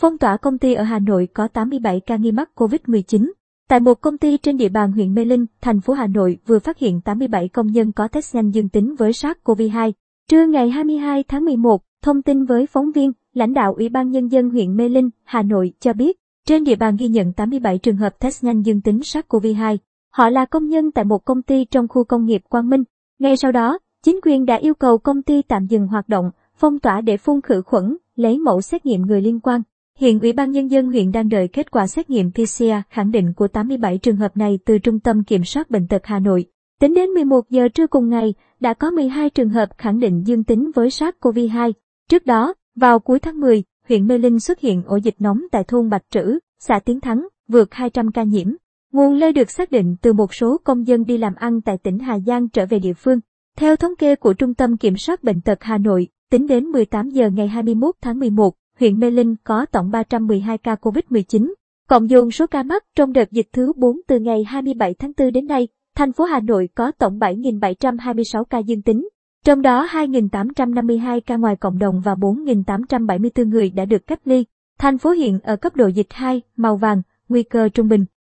Phong tỏa công ty ở Hà Nội có 87 ca nghi mắc COVID-19. Tại một công ty trên địa bàn huyện Mê Linh, thành phố Hà Nội vừa phát hiện 87 công nhân có test nhanh dương tính với SARS-CoV-2. Trưa ngày 22 tháng 11, thông tin với phóng viên, lãnh đạo Ủy ban Nhân dân huyện Mê Linh, Hà Nội cho biết, trên địa bàn ghi nhận 87 trường hợp test nhanh dương tính SARS-CoV-2. Họ là công nhân tại một công ty trong khu công nghiệp Quang Minh. Ngay sau đó, chính quyền đã yêu cầu công ty tạm dừng hoạt động, phong tỏa để phun khử khuẩn, lấy mẫu xét nghiệm người liên quan. Hiện Ủy ban Nhân dân huyện đang đợi kết quả xét nghiệm PCR khẳng định của 87 trường hợp này từ Trung tâm Kiểm soát Bệnh tật Hà Nội. Tính đến 11 giờ trưa cùng ngày, đã có 12 trường hợp khẳng định dương tính với SARS-CoV-2. Trước đó, vào cuối tháng 10, huyện Mê Linh xuất hiện ổ dịch nóng tại thôn Bạch Trữ, xã Tiến Thắng, vượt 200 ca nhiễm. Nguồn lây được xác định từ một số công dân đi làm ăn tại tỉnh Hà Giang trở về địa phương. Theo thống kê của Trung tâm Kiểm soát Bệnh tật Hà Nội, tính đến 18 giờ ngày 21 tháng 11, huyện Mê Linh có tổng 312 ca COVID-19. Cộng dồn số ca mắc trong đợt dịch thứ 4 từ ngày 27 tháng 4 đến nay, thành phố Hà Nội có tổng 7.726 ca dương tính, trong đó 2.852 ca ngoài cộng đồng và 4.874 người đã được cách ly. Thành phố hiện ở cấp độ dịch 2, màu vàng, nguy cơ trung bình.